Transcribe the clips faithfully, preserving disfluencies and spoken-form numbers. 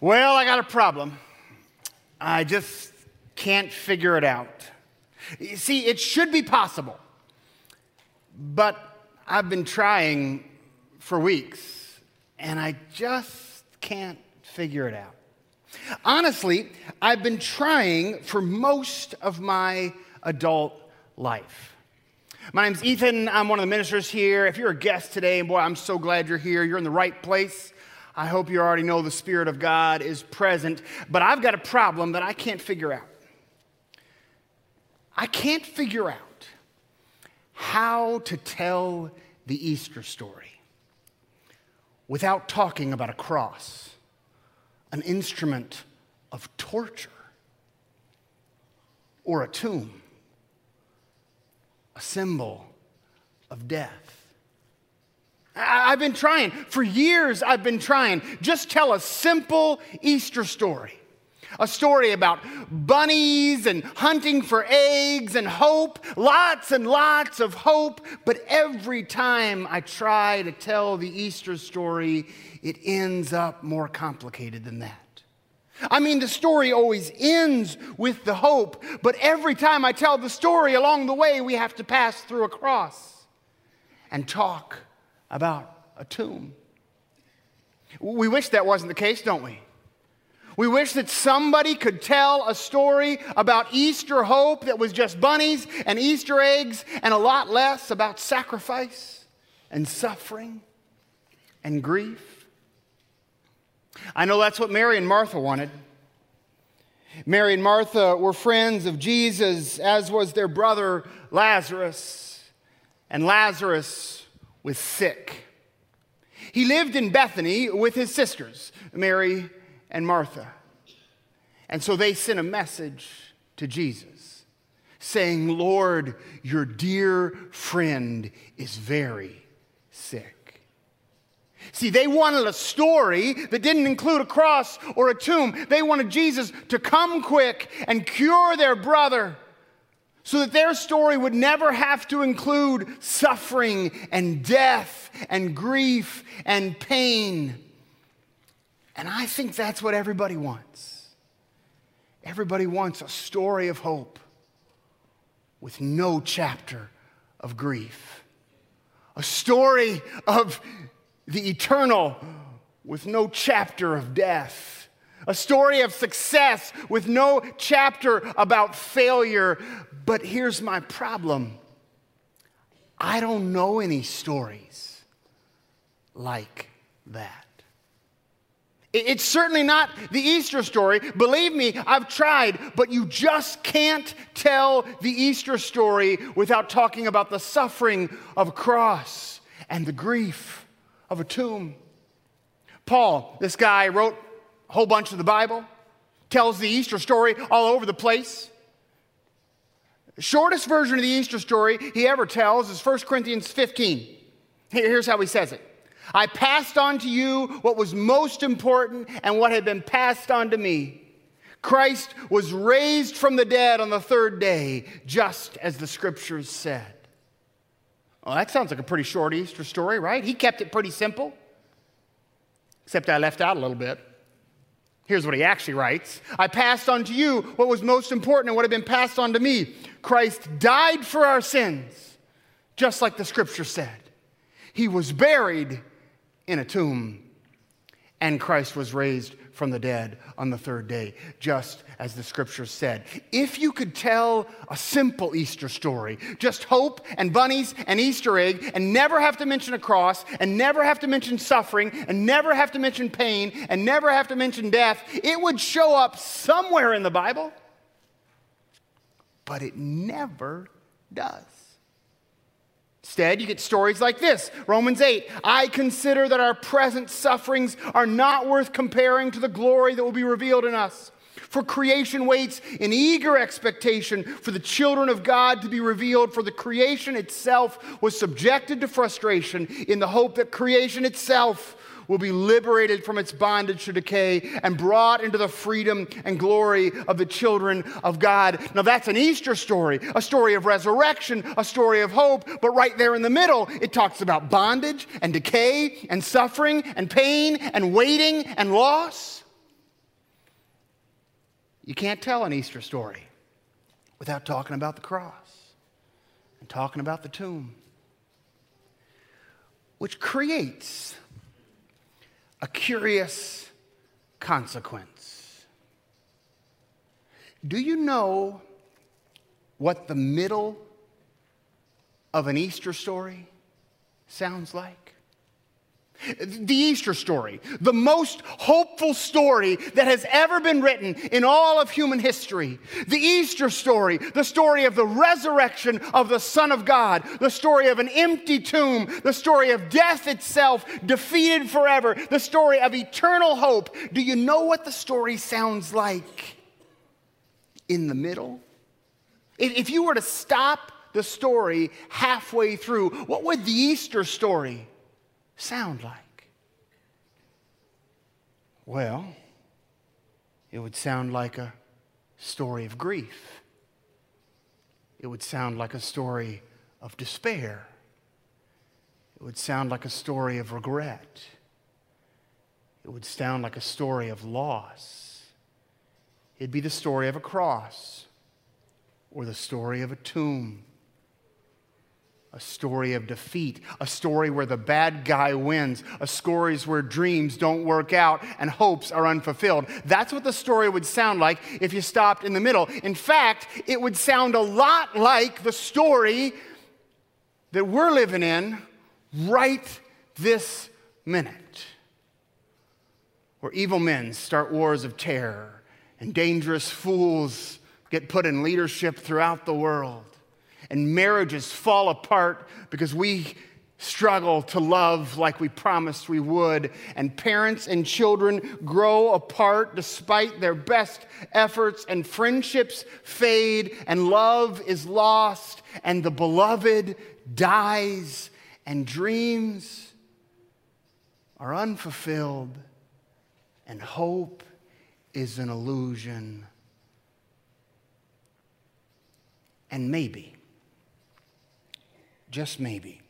Well, I got a problem. I just can't figure it out. You see, it should be possible, but I've been trying for weeks, and I just can't figure it out. Honestly, I've been trying for most of my adult life. My name's Ethan. I'm one of the ministers here. If you're a guest today, and boy, I'm so glad you're here. You're in the right place. I hope you already know the Spirit of God is present, but I've got a problem that I can't figure out. I can't figure out how to tell the Easter story without talking about a cross, an instrument of torture, or a tomb, a symbol of death. I've been trying. For years, I've been trying. Just tell a simple Easter story. A story about bunnies and hunting for eggs and hope. Lots and lots of hope. But every time I try to tell the Easter story, it ends up more complicated than that. I mean, the story always ends with the hope. But every time I tell the story along the way, we have to pass through a cross and talk about a tomb. We wish that wasn't the case, don't we? We wish that somebody could tell a story about Easter hope that was just bunnies and Easter eggs and a lot less about sacrifice and suffering and grief. I know that's what Mary and Martha wanted. Mary and Martha were friends of Jesus, as was their brother Lazarus, and Lazarus was sick. He lived in Bethany with his sisters, Mary and Martha. And so they sent a message to Jesus saying, "Lord, your dear friend is very sick." See, they wanted a story that didn't include a cross or a tomb. They wanted Jesus to come quick and cure their brother, so that their story would never have to include suffering and death and grief and pain. And I think that's what everybody wants. Everybody wants a story of hope with no chapter of grief. A story of the eternal with no chapter of death. A story of success with no chapter about failure. But here's my problem. I don't know any stories like that. It's certainly not the Easter story. Believe me, I've tried, but you just can't tell the Easter story without talking about the suffering of a cross and the grief of a tomb. Paul, this guy, wrote a whole bunch of the Bible, tells the Easter story all over the place. Shortest version of the Easter story he ever tells is First Corinthians fifteen. Here's how he says it. I passed on to you what was most important and what had been passed on to me. Christ was raised from the dead on the third day, just as the Scriptures said. Well, that sounds like a pretty short Easter story, right? He kept it pretty simple, except I left out a little bit. Here's what he actually writes. I passed on to you what was most important and what had been passed on to me. Christ died for our sins, just like the Scripture said. He was buried in a tomb, and Christ was raised from the dead on the third day, just as the Scripture said. If you could tell a simple Easter story, just hope and bunnies and Easter egg, and never have to mention a cross, and never have to mention suffering, and never have to mention pain, and never have to mention death, it would show up somewhere in the Bible, but it never does. Instead, you get stories like this, Romans eight. I consider that our present sufferings are not worth comparing to the glory that will be revealed in us. For creation waits in eager expectation for the children of God to be revealed, for the creation itself was subjected to frustration in the hope that creation itself will be liberated from its bondage to decay and brought into the freedom and glory of the children of God. Now that's an Easter story, a story of resurrection, a story of hope, but right there in the middle, it talks about bondage and decay and suffering and pain and waiting and loss. You can't tell an Easter story without talking about the cross and talking about the tomb, which creates a curious consequence. Do you know what the middle of an Easter story sounds like? The Easter story, the most hopeful story that has ever been written in all of human history. The Easter story, the story of the resurrection of the Son of God, the story of an empty tomb, the story of death itself defeated forever, the story of eternal hope. Do you know what the story sounds like in the middle? If you were to stop the story halfway through, what would the Easter story sound like? Well, it would sound like a story of grief. It would sound like a story of despair. It would sound like a story of regret. It would sound like a story of loss. It'd be the story of a cross or the story of a tomb. A story of defeat, a story where the bad guy wins, a story where dreams don't work out and hopes are unfulfilled. That's what the story would sound like if you stopped in the middle. In fact, it would sound a lot like the story that we're living in right this minute, where evil men start wars of terror and dangerous fools get put in leadership throughout the world. And marriages fall apart because we struggle to love like we promised we would. And parents and children grow apart despite their best efforts. And friendships fade. And love is lost. And the beloved dies. And dreams are unfulfilled. And hope is an illusion. And maybe, just maybe,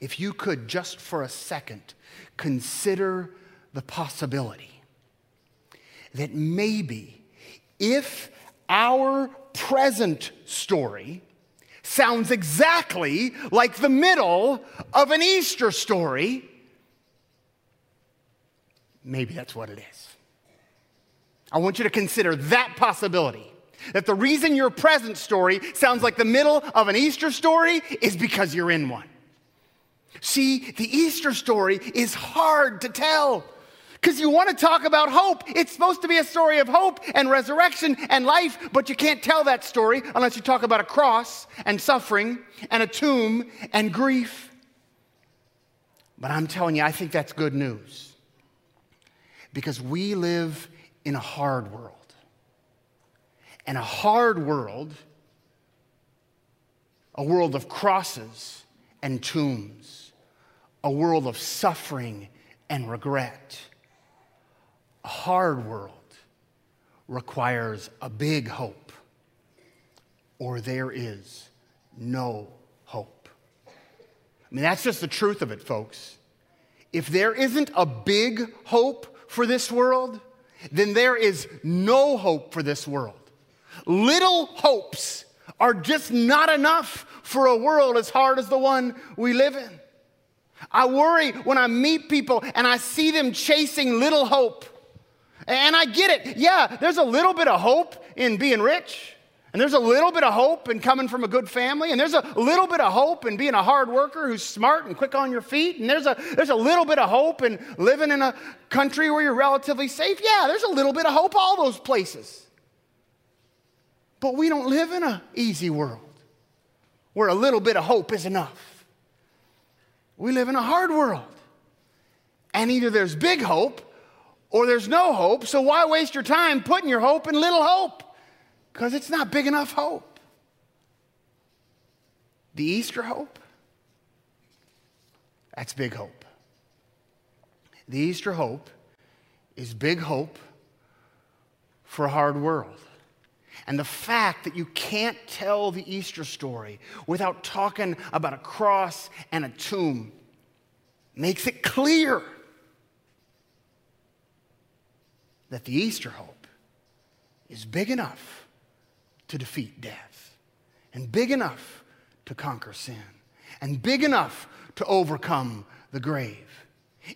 if you could just for a second consider the possibility that maybe if our present story sounds exactly like the middle of an Easter story, maybe that's what it is. I want you to consider that possibility. That the reason your present story sounds like the middle of an Easter story is because you're in one. See, the Easter story is hard to tell because you want to talk about hope. It's supposed to be a story of hope and resurrection and life, but you can't tell that story unless you talk about a cross and suffering and a tomb and grief. But I'm telling you, I think that's good news because we live in a hard world. And a hard world, a world of crosses and tombs, a world of suffering and regret. A hard world requires a big hope, or there is no hope. I mean, that's just the truth of it, folks. If there isn't a big hope for this world, then there is no hope for this world. Little hopes are just not enough for a world as hard as the one we live in. I worry when I meet people and I see them chasing little hope. And I get it. Yeah, there's a little bit of hope in being rich. And there's a little bit of hope in coming from a good family. And there's a little bit of hope in being a hard worker who's smart and quick on your feet. And there's a, there's a little bit of hope in living in a country where you're relatively safe. Yeah, there's a little bit of hope all those places. But we don't live in an easy world where a little bit of hope is enough. We live in a hard world. And either there's big hope or there's no hope. So why waste your time putting your hope in little hope? Because it's not big enough hope. The Easter hope, that's big hope. The Easter hope is big hope for a hard world. And the fact that you can't tell the Easter story without talking about a cross and a tomb makes it clear that the Easter hope is big enough to defeat death, and big enough to conquer sin, and big enough to overcome the grave.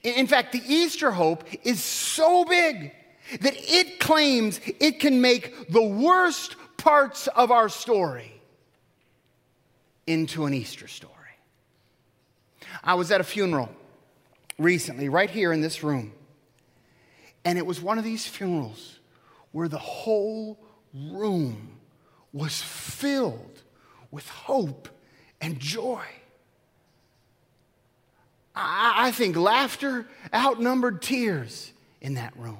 In fact, the Easter hope is so big that it claims it can make the worst parts of our story into an Easter story. I was at a funeral recently, right here in this room, and it was one of these funerals where the whole room was filled with hope and joy. I, I think laughter outnumbered tears in that room.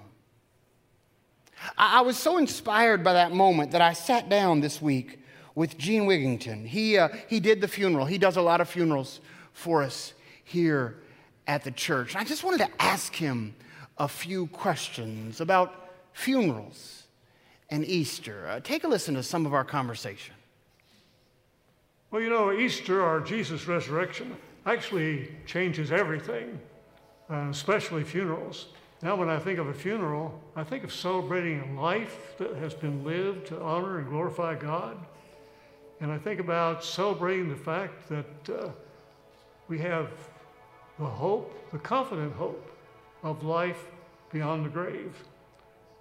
I, I was so inspired by that moment that I sat down this week with Gene Wigington. He, uh, he did the funeral. He does a lot of funerals for us here at the church. And I just wanted to ask him a few questions about funerals and Easter. Uh, take a listen to some of our conversation. Well, you know, Easter, or Jesus' resurrection, actually changes everything, uh, especially funerals. Now, when I think of a funeral, I think of celebrating a life that has been lived to honor and glorify God. And I think about celebrating the fact that uh, we have the hope, the confident hope, of life beyond the grave.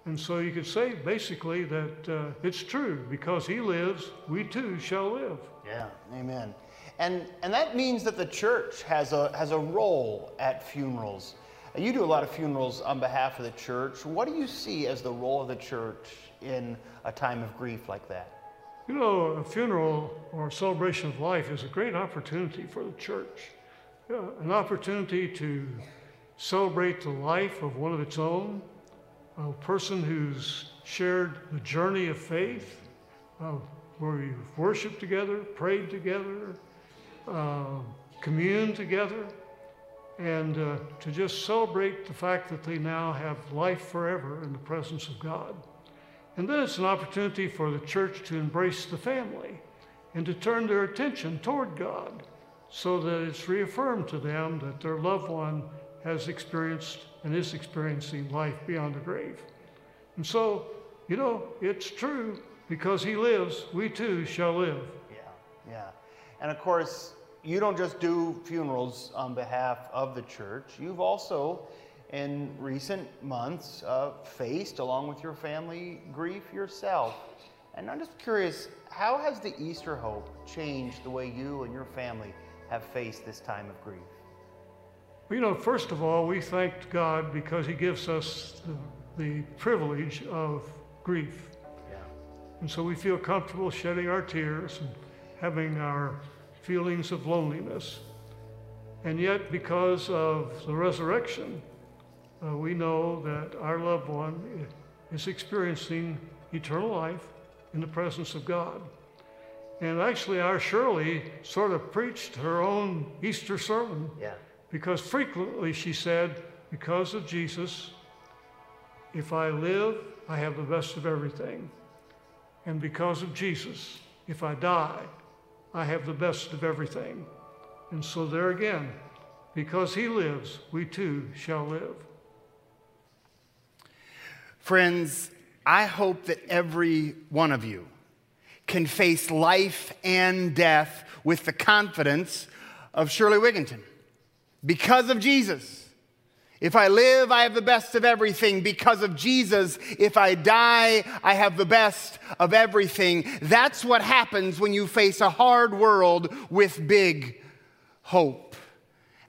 And so you could say basically that uh, it's true. Because he lives, we too shall live. Yeah, amen. And, and that means that the church has a, has a role at funerals. You do a lot of funerals on behalf of the church. What do you see as the role of the church in a time of grief like that? You know, a funeral or a celebration of life is a great opportunity for the church. Yeah, an opportunity to celebrate the life of one of its own, a person who's shared the journey of faith, uh, where we've worshiped together, prayed together, uh, communed together, and uh, to just celebrate the fact that they now have life forever in the presence of God. And then it's an opportunity for the church to embrace the family and to turn their attention toward God, so that it's reaffirmed to them that their loved one has experienced and is experiencing life beyond the grave. And so, you know, it's true. Because he lives, we too shall live. Yeah, yeah. And of course, you don't just do funerals on behalf of the church. You've also, in recent months, uh, faced, along with your family, grief yourself. And I'm just curious, how has the Easter hope changed the way you and your family have faced this time of grief? You know, first of all, we thanked God because he gives us the, the privilege of grief. Yeah. And so we feel comfortable shedding our tears and having our feelings of loneliness. And yet, because of the resurrection, uh, we know that our loved one is experiencing eternal life in the presence of God. And actually, our Shirley sort of preached her own Easter sermon. Yeah. Because frequently she said, because of Jesus, if I live, I have the best of everything. And because of Jesus, if I die, I have the best of everything. And so there again, because he lives, we too shall live. Friends, I hope that every one of you can face life and death with the confidence of Shirley Wigginton. Because of Jesus, if I live, I have the best of everything. Because of Jesus, if I die, I have the best of everything. That's what happens when you face a hard world with big hope.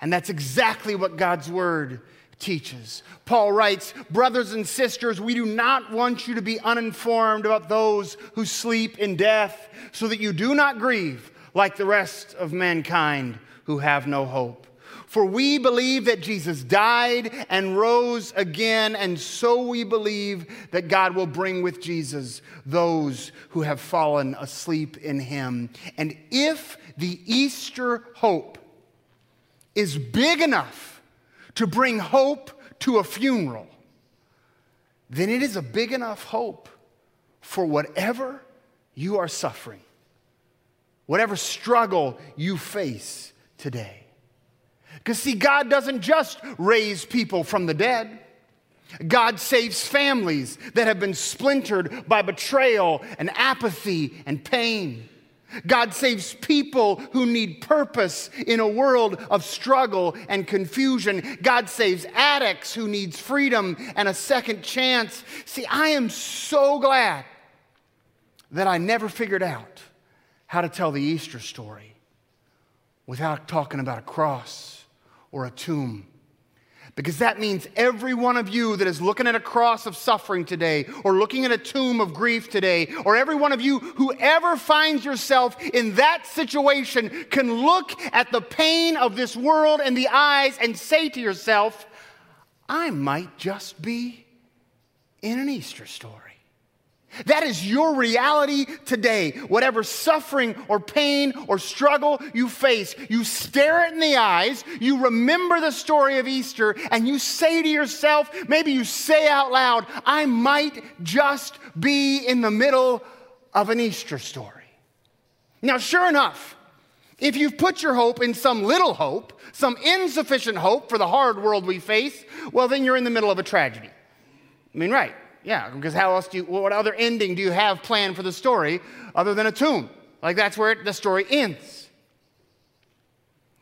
And that's exactly what God's word teaches. Paul writes, brothers and sisters, we do not want you to be uninformed about those who sleep in death, so that you do not grieve like the rest of mankind who have no hope. For we believe that Jesus died and rose again, and so we believe that God will bring with Jesus those who have fallen asleep in him. And if the Easter hope is big enough to bring hope to a funeral, then it is a big enough hope for whatever you are suffering, whatever struggle you face today. Because, see, God doesn't just raise people from the dead. God saves families that have been splintered by betrayal and apathy and pain. God saves people who need purpose in a world of struggle and confusion. God saves addicts who need freedom and a second chance. See, I am so glad that I never figured out how to tell the Easter story without talking about a cross or a tomb. Because that means every one of you that is looking at a cross of suffering today, or looking at a tomb of grief today, or every one of you who ever finds yourself in that situation can look at the pain of this world in the eyes and say to yourself, I might just be in an Easter story. That is your reality today. Whatever suffering or pain or struggle you face, you stare it in the eyes, you remember the story of Easter, and you say to yourself, maybe you say out loud, I might just be in the middle of an Easter story. Now, sure enough, if you've put your hope in some little hope, some insufficient hope for the hard world we face, well, then you're in the middle of a tragedy. I mean, right. Yeah, because how else do you, what other ending do you have planned for the story other than a tomb? Like that's where it, the story ends.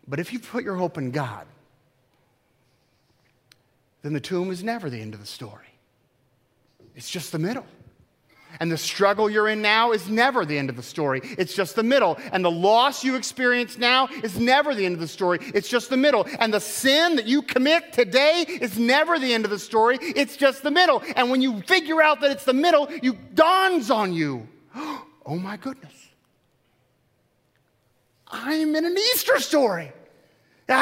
But if you put your hope in God, then the tomb is never the end of the story. It's just the middle. And the struggle you're in now is never the end of the story. It's just the middle. And the loss you experience now is never the end of the story. It's just the middle. And the sin that you commit today is never the end of the story. It's just the middle. And when you figure out that it's the middle, it dawns on you, oh my goodness, I'm in an Easter story.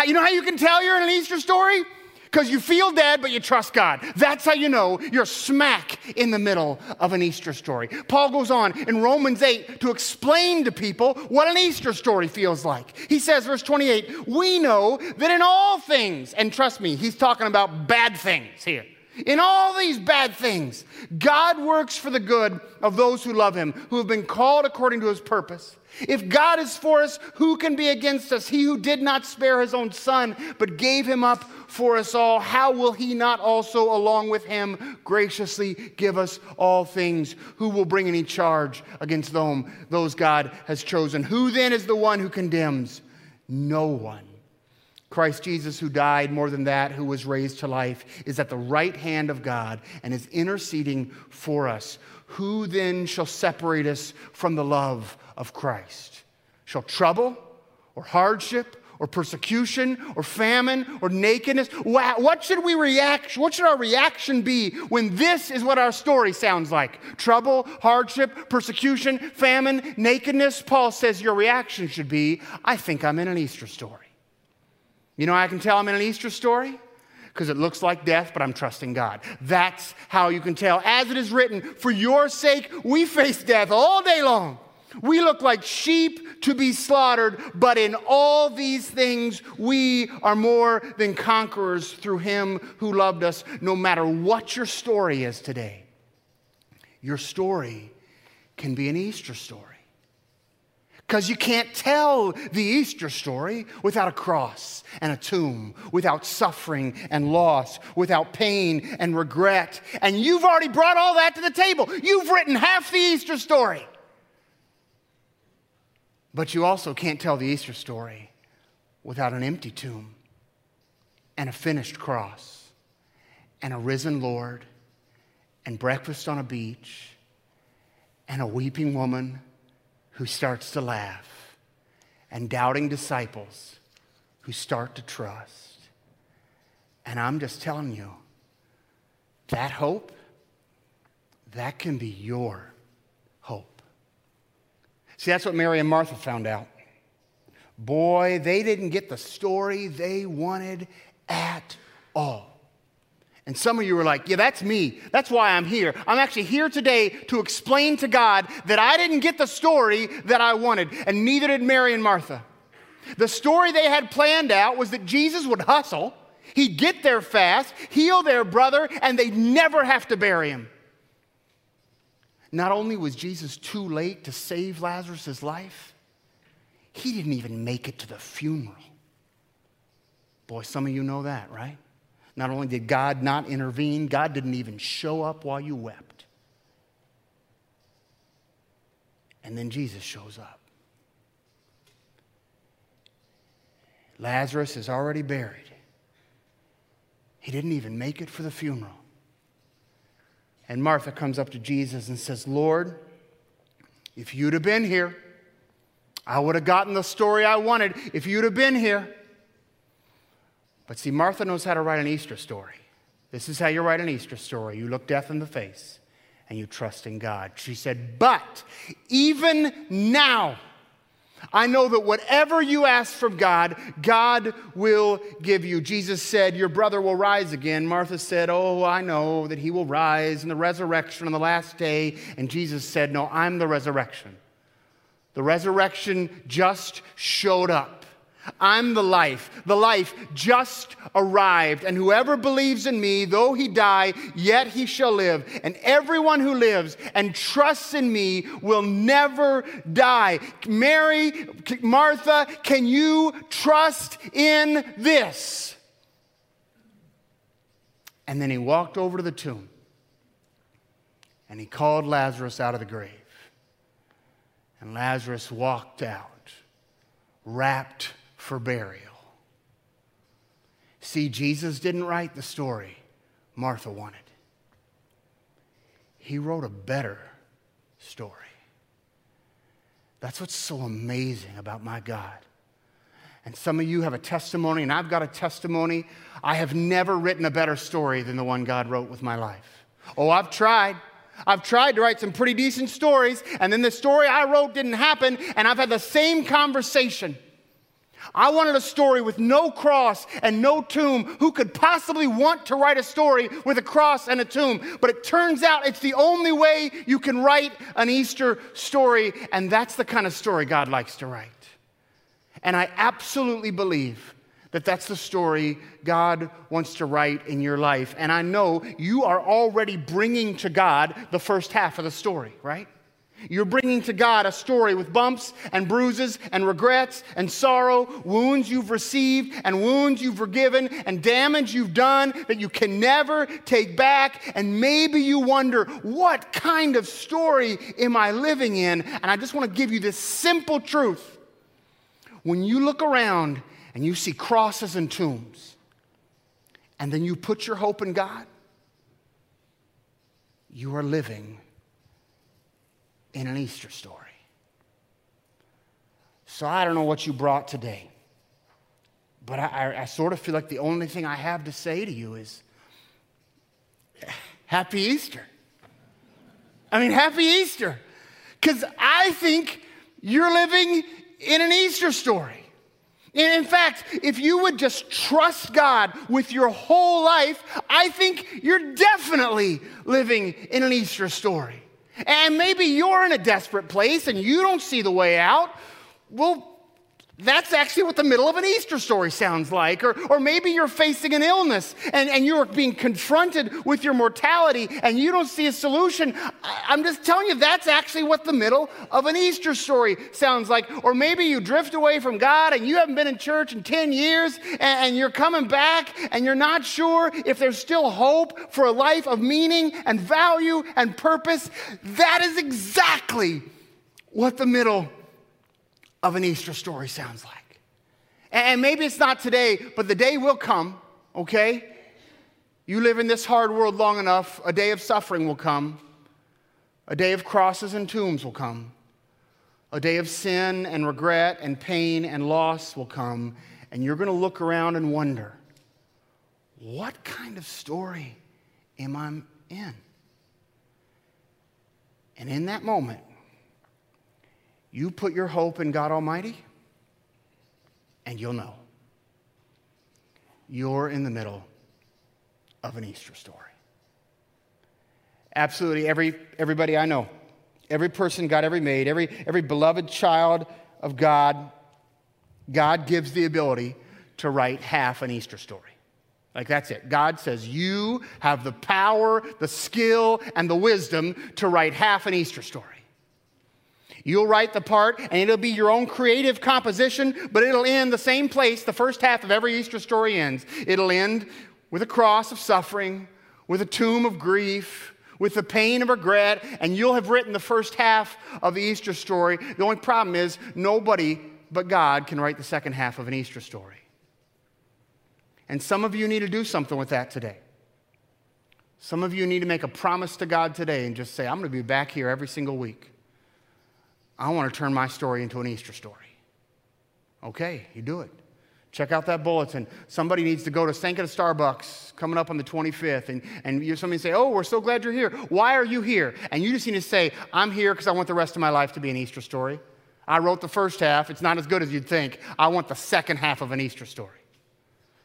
You know how you can tell you're in an Easter story? Because you feel dead, but you trust God. That's how you know you're smack in the middle of an Easter story. Paul goes on in Romans eight to explain to people what an Easter story feels like. He says, verse twenty-eight, we know that in all things, and trust me, he's talking about bad things here. In all these bad things, God works for the good of those who love him, who have been called according to his purpose. If God is for us, who can be against us? He who did not spare his own son, but gave him up for us all, how will he not also, along with him, graciously give us all things? Who will bring any charge against them, those God has chosen? Who then is the one who condemns? No one. Christ Jesus, who died, more than that, who was raised to life, is at the right hand of God and is interceding for us. Who then shall separate us from the love of Christ? Shall trouble or hardship or persecution or famine or nakedness? What should we react? What should our reaction be when this is what our story sounds like? Trouble, hardship, persecution, famine, nakedness. Paul says your reaction should be, I think I'm in an Easter story. You know, I can tell I'm in an Easter story because it looks like death, but I'm trusting God. That's how you can tell. As it is written, for your sake, we face death all day long. We look like sheep to be slaughtered, but in all these things, we are more than conquerors through him who loved us. No matter what your story is today, your story can be an Easter story because you can't tell the Easter story without a cross and a tomb, without suffering and loss, without pain and regret. And you've already brought all that to the table. You've written half the Easter story. But you also can't tell the Easter story without an empty tomb and a finished cross and a risen Lord and breakfast on a beach and a weeping woman who starts to laugh and doubting disciples who start to trust. And I'm just telling you, that hope, that can be your hope. See, that's what Mary and Martha found out. Boy, they didn't get the story they wanted at all. And some of you were like, yeah, that's me. That's why I'm here. I'm actually here today to explain to God that I didn't get the story that I wanted, and neither did Mary and Martha. The story they had planned out was that Jesus would hustle, he'd get there fast, heal their brother, and they'd never have to bury him. Not only was Jesus too late to save Lazarus' life, he didn't even make it to the funeral. Boy, some of you know that, right? Not only did God not intervene, God didn't even show up while you wept. And then Jesus shows up. Lazarus is already buried. He didn't even make it for the funeral. And Martha comes up to Jesus and says, Lord, if you'd have been here, I would have gotten the story I wanted if you'd have been here. But see, Martha knows how to write an Easter story. This is how you write an Easter story. You look death in the face and you trust in God. She said, but even now, I know that whatever you ask from God, God will give you. Jesus said, your brother will rise again. Martha said, oh, I know that he will rise in the resurrection on the last day. And Jesus said, no, I'm the resurrection. The resurrection just showed up. I'm the life. The life just arrived. And whoever believes in me, though he die, yet he shall live. And everyone who lives and trusts in me will never die. Mary, Martha, can you trust in this? And then he walked over to the tomb and he called Lazarus out of the grave. And Lazarus walked out, wrapped for burial. See, Jesus didn't write the story Martha wanted. He wrote a better story. That's what's so amazing about my God. And some of you have a testimony, and I've got a testimony. I have never written a better story than the one God wrote with my life. Oh, I've tried. I've tried to write some pretty decent stories, and then the story I wrote didn't happen, and I've had the same conversation. I wanted a story with no cross and no tomb. Who could possibly want to write a story with a cross and a tomb? But it turns out it's the only way you can write an Easter story, and that's the kind of story God likes to write. And I absolutely believe that that's the story God wants to write in your life. And I know you are already bringing to God the first half of the story, right? You're bringing to God a story with bumps and bruises and regrets and sorrow, wounds you've received and wounds you've forgiven and damage you've done that you can never take back. And maybe you wonder, what kind of story am I living in? And I just want to give you this simple truth. When you look around and you see crosses and tombs, and then you put your hope in God, you are living in an Easter story. So I don't know what you brought today, but I, I, I sort of feel like the only thing I have to say to you is, happy Easter. I mean, happy Easter, because I think you're living in an Easter story. In fact, if you would just trust God with your whole life, I think you're definitely living in an Easter story. And maybe you're in a desperate place and you don't see the way out. Well, that's actually what the middle of an Easter story sounds like. Or, or maybe you're facing an illness and, and you're being confronted with your mortality and you don't see a solution. I, I'm just telling you, that's actually what the middle of an Easter story sounds like. Or maybe you drift away from God and you haven't been in church in ten years and, and you're coming back and you're not sure if there's still hope for a life of meaning and value and purpose. That is exactly what the middle of an Easter story sounds like. And maybe it's not today, but the day will come, okay? You live in this hard world long enough, a day of suffering will come. A day of crosses and tombs will come. A day of sin and regret and pain and loss will come. And you're gonna look around and wonder, what kind of story am I in? And in that moment, you put your hope in God Almighty, and you'll know. You're in the middle of an Easter story. Absolutely every, everybody I know, every person God ever made, every, every beloved child of God, God gives the ability to write half an Easter story. Like, that's it. God says, you have the power, the skill, and the wisdom to write half an Easter story. You'll write the part, and it'll be your own creative composition, but it'll end the same place the first half of every Easter story ends. It'll end with a cross of suffering, with a tomb of grief, with the pain of regret, and you'll have written the first half of the Easter story. The only problem is nobody but God can write the second half of an Easter story. And some of you need to do something with that today. Some of you need to make a promise to God today and just say, I'm going to be back here every single week. I want to turn my story into an Easter story. Okay, you do it. Check out that bulletin. Somebody needs to go to Saint Kitts Starbucks coming up on the twenty-fifth, and, and you somebody say, oh, we're so glad you're here. Why are you here? And you just need to say, I'm here because I want the rest of my life to be an Easter story. I wrote the first half. It's not as good as you'd think. I want the second half of an Easter story.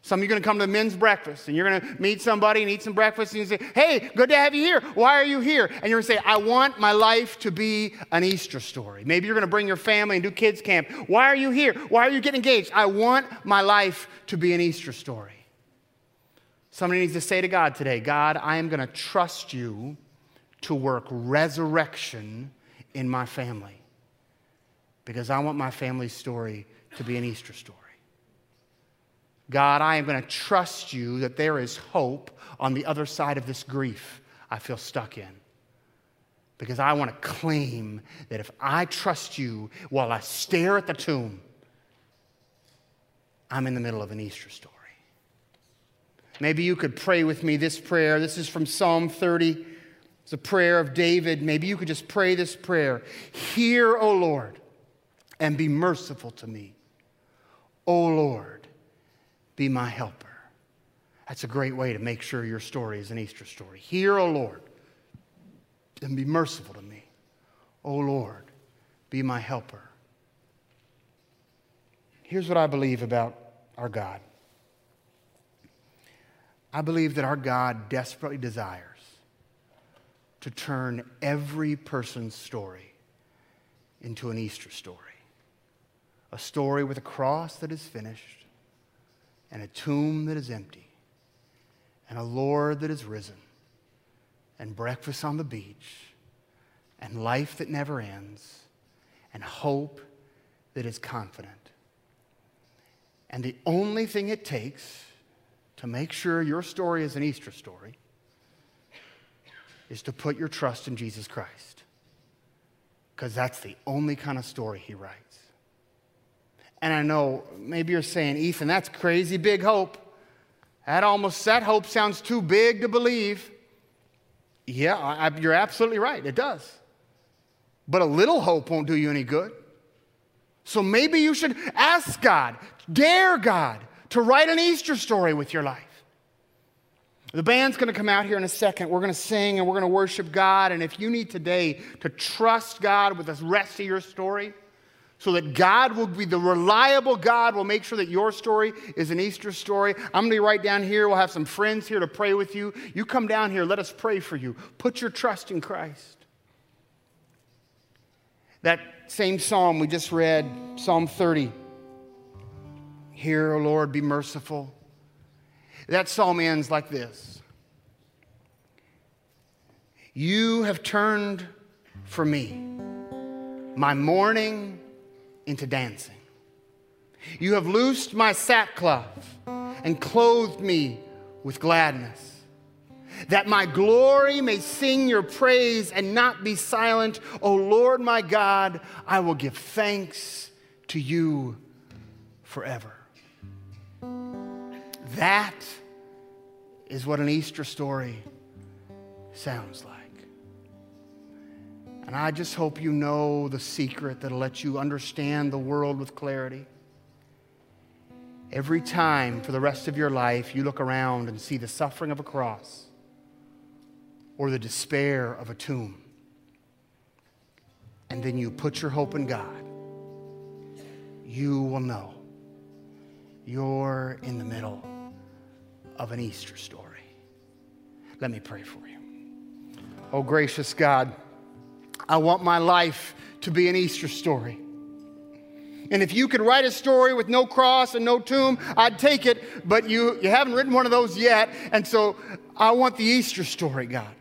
Some of you are going to come to the men's breakfast, and you're going to meet somebody and eat some breakfast, and you say, hey, good to have you here. Why are you here? And you're going to say, I want my life to be an Easter story. Maybe you're going to bring your family and do kids camp. Why are you here? Why are you getting engaged? I want my life to be an Easter story. Somebody needs to say to God today, God, I am going to trust you to work resurrection in my family because I want my family's story to be an Easter story. God, I am going to trust you that there is hope on the other side of this grief I feel stuck in. Because I want to claim that if I trust you while I stare at the tomb, I'm in the middle of an Easter story. Maybe you could pray with me this prayer. This is from Psalm thirty. It's a prayer of David. Maybe you could just pray this prayer. Hear, O Lord, and be merciful to me. O Lord, be my helper. That's a great way to make sure your story is an Easter story. Hear, O Lord, and be merciful to me. O Lord, be my helper. Here's what I believe about our God. I believe that our God desperately desires to turn every person's story into an Easter story. A story with a cross that is finished, and a tomb that is empty, and a Lord that is risen, and breakfast on the beach, and life that never ends, and hope that is confident. And the only thing it takes to make sure your story is an Easter story is to put your trust in Jesus Christ, because that's the only kind of story he writes. And I know maybe you're saying, Ethan, that's crazy big hope. That almost, that hope sounds too big to believe. Yeah, I, you're absolutely right. It does. But a little hope won't do you any good. So maybe you should ask God, dare God to write an Easter story with your life. The band's going to come out here in a second. We're going to sing and we're going to worship God. And if you need today to trust God with the rest of your story, so that God will be the reliable God, will make sure that your story is an Easter story. I'm going to be right down here. We'll have some friends here to pray with you. You come down here. Let us pray for you. Put your trust in Christ. That same psalm we just read, Psalm thirty. Hear, O Lord, be merciful. That psalm ends like this. You have turned for me my mourning into dancing. You have loosed my sackcloth and clothed me with gladness, that my glory may sing your praise and not be silent. O Lord my God, I will give thanks to you forever. That is what an Easter story sounds like. And I just hope you know the secret that'll let you understand the world with clarity. Every time for the rest of your life you look around and see the suffering of a cross or the despair of a tomb, and then you put your hope in God, you will know you're in the middle of an Easter story. Let me pray for you. Oh, gracious God, I want my life to be an Easter story. And if you could write a story with no cross and no tomb, I'd take it, but you, you haven't written one of those yet. And so I want the Easter story, God.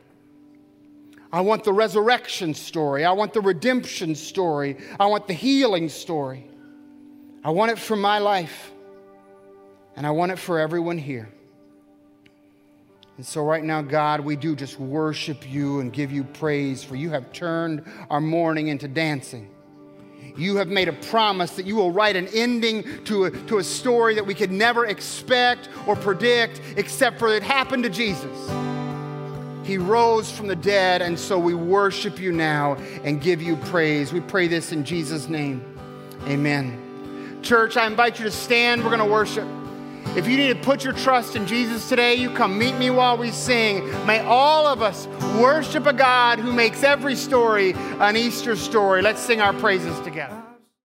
I want the resurrection story. I want the redemption story. I want the healing story. I want it for my life. And I want it for everyone here. And so right now, God, we do just worship you and give you praise, for you have turned our mourning into dancing. You have made a promise that you will write an ending to a, to a story that we could never expect or predict, except for it happened to Jesus. He rose from the dead, and so we worship you now and give you praise. We pray this in Jesus' name. Amen. Church, I invite you to stand. We're going to worship. If you need to put your trust in Jesus today, you come meet me while we sing. May all of us worship a God who makes every story an Easter story. Let's sing our praises together.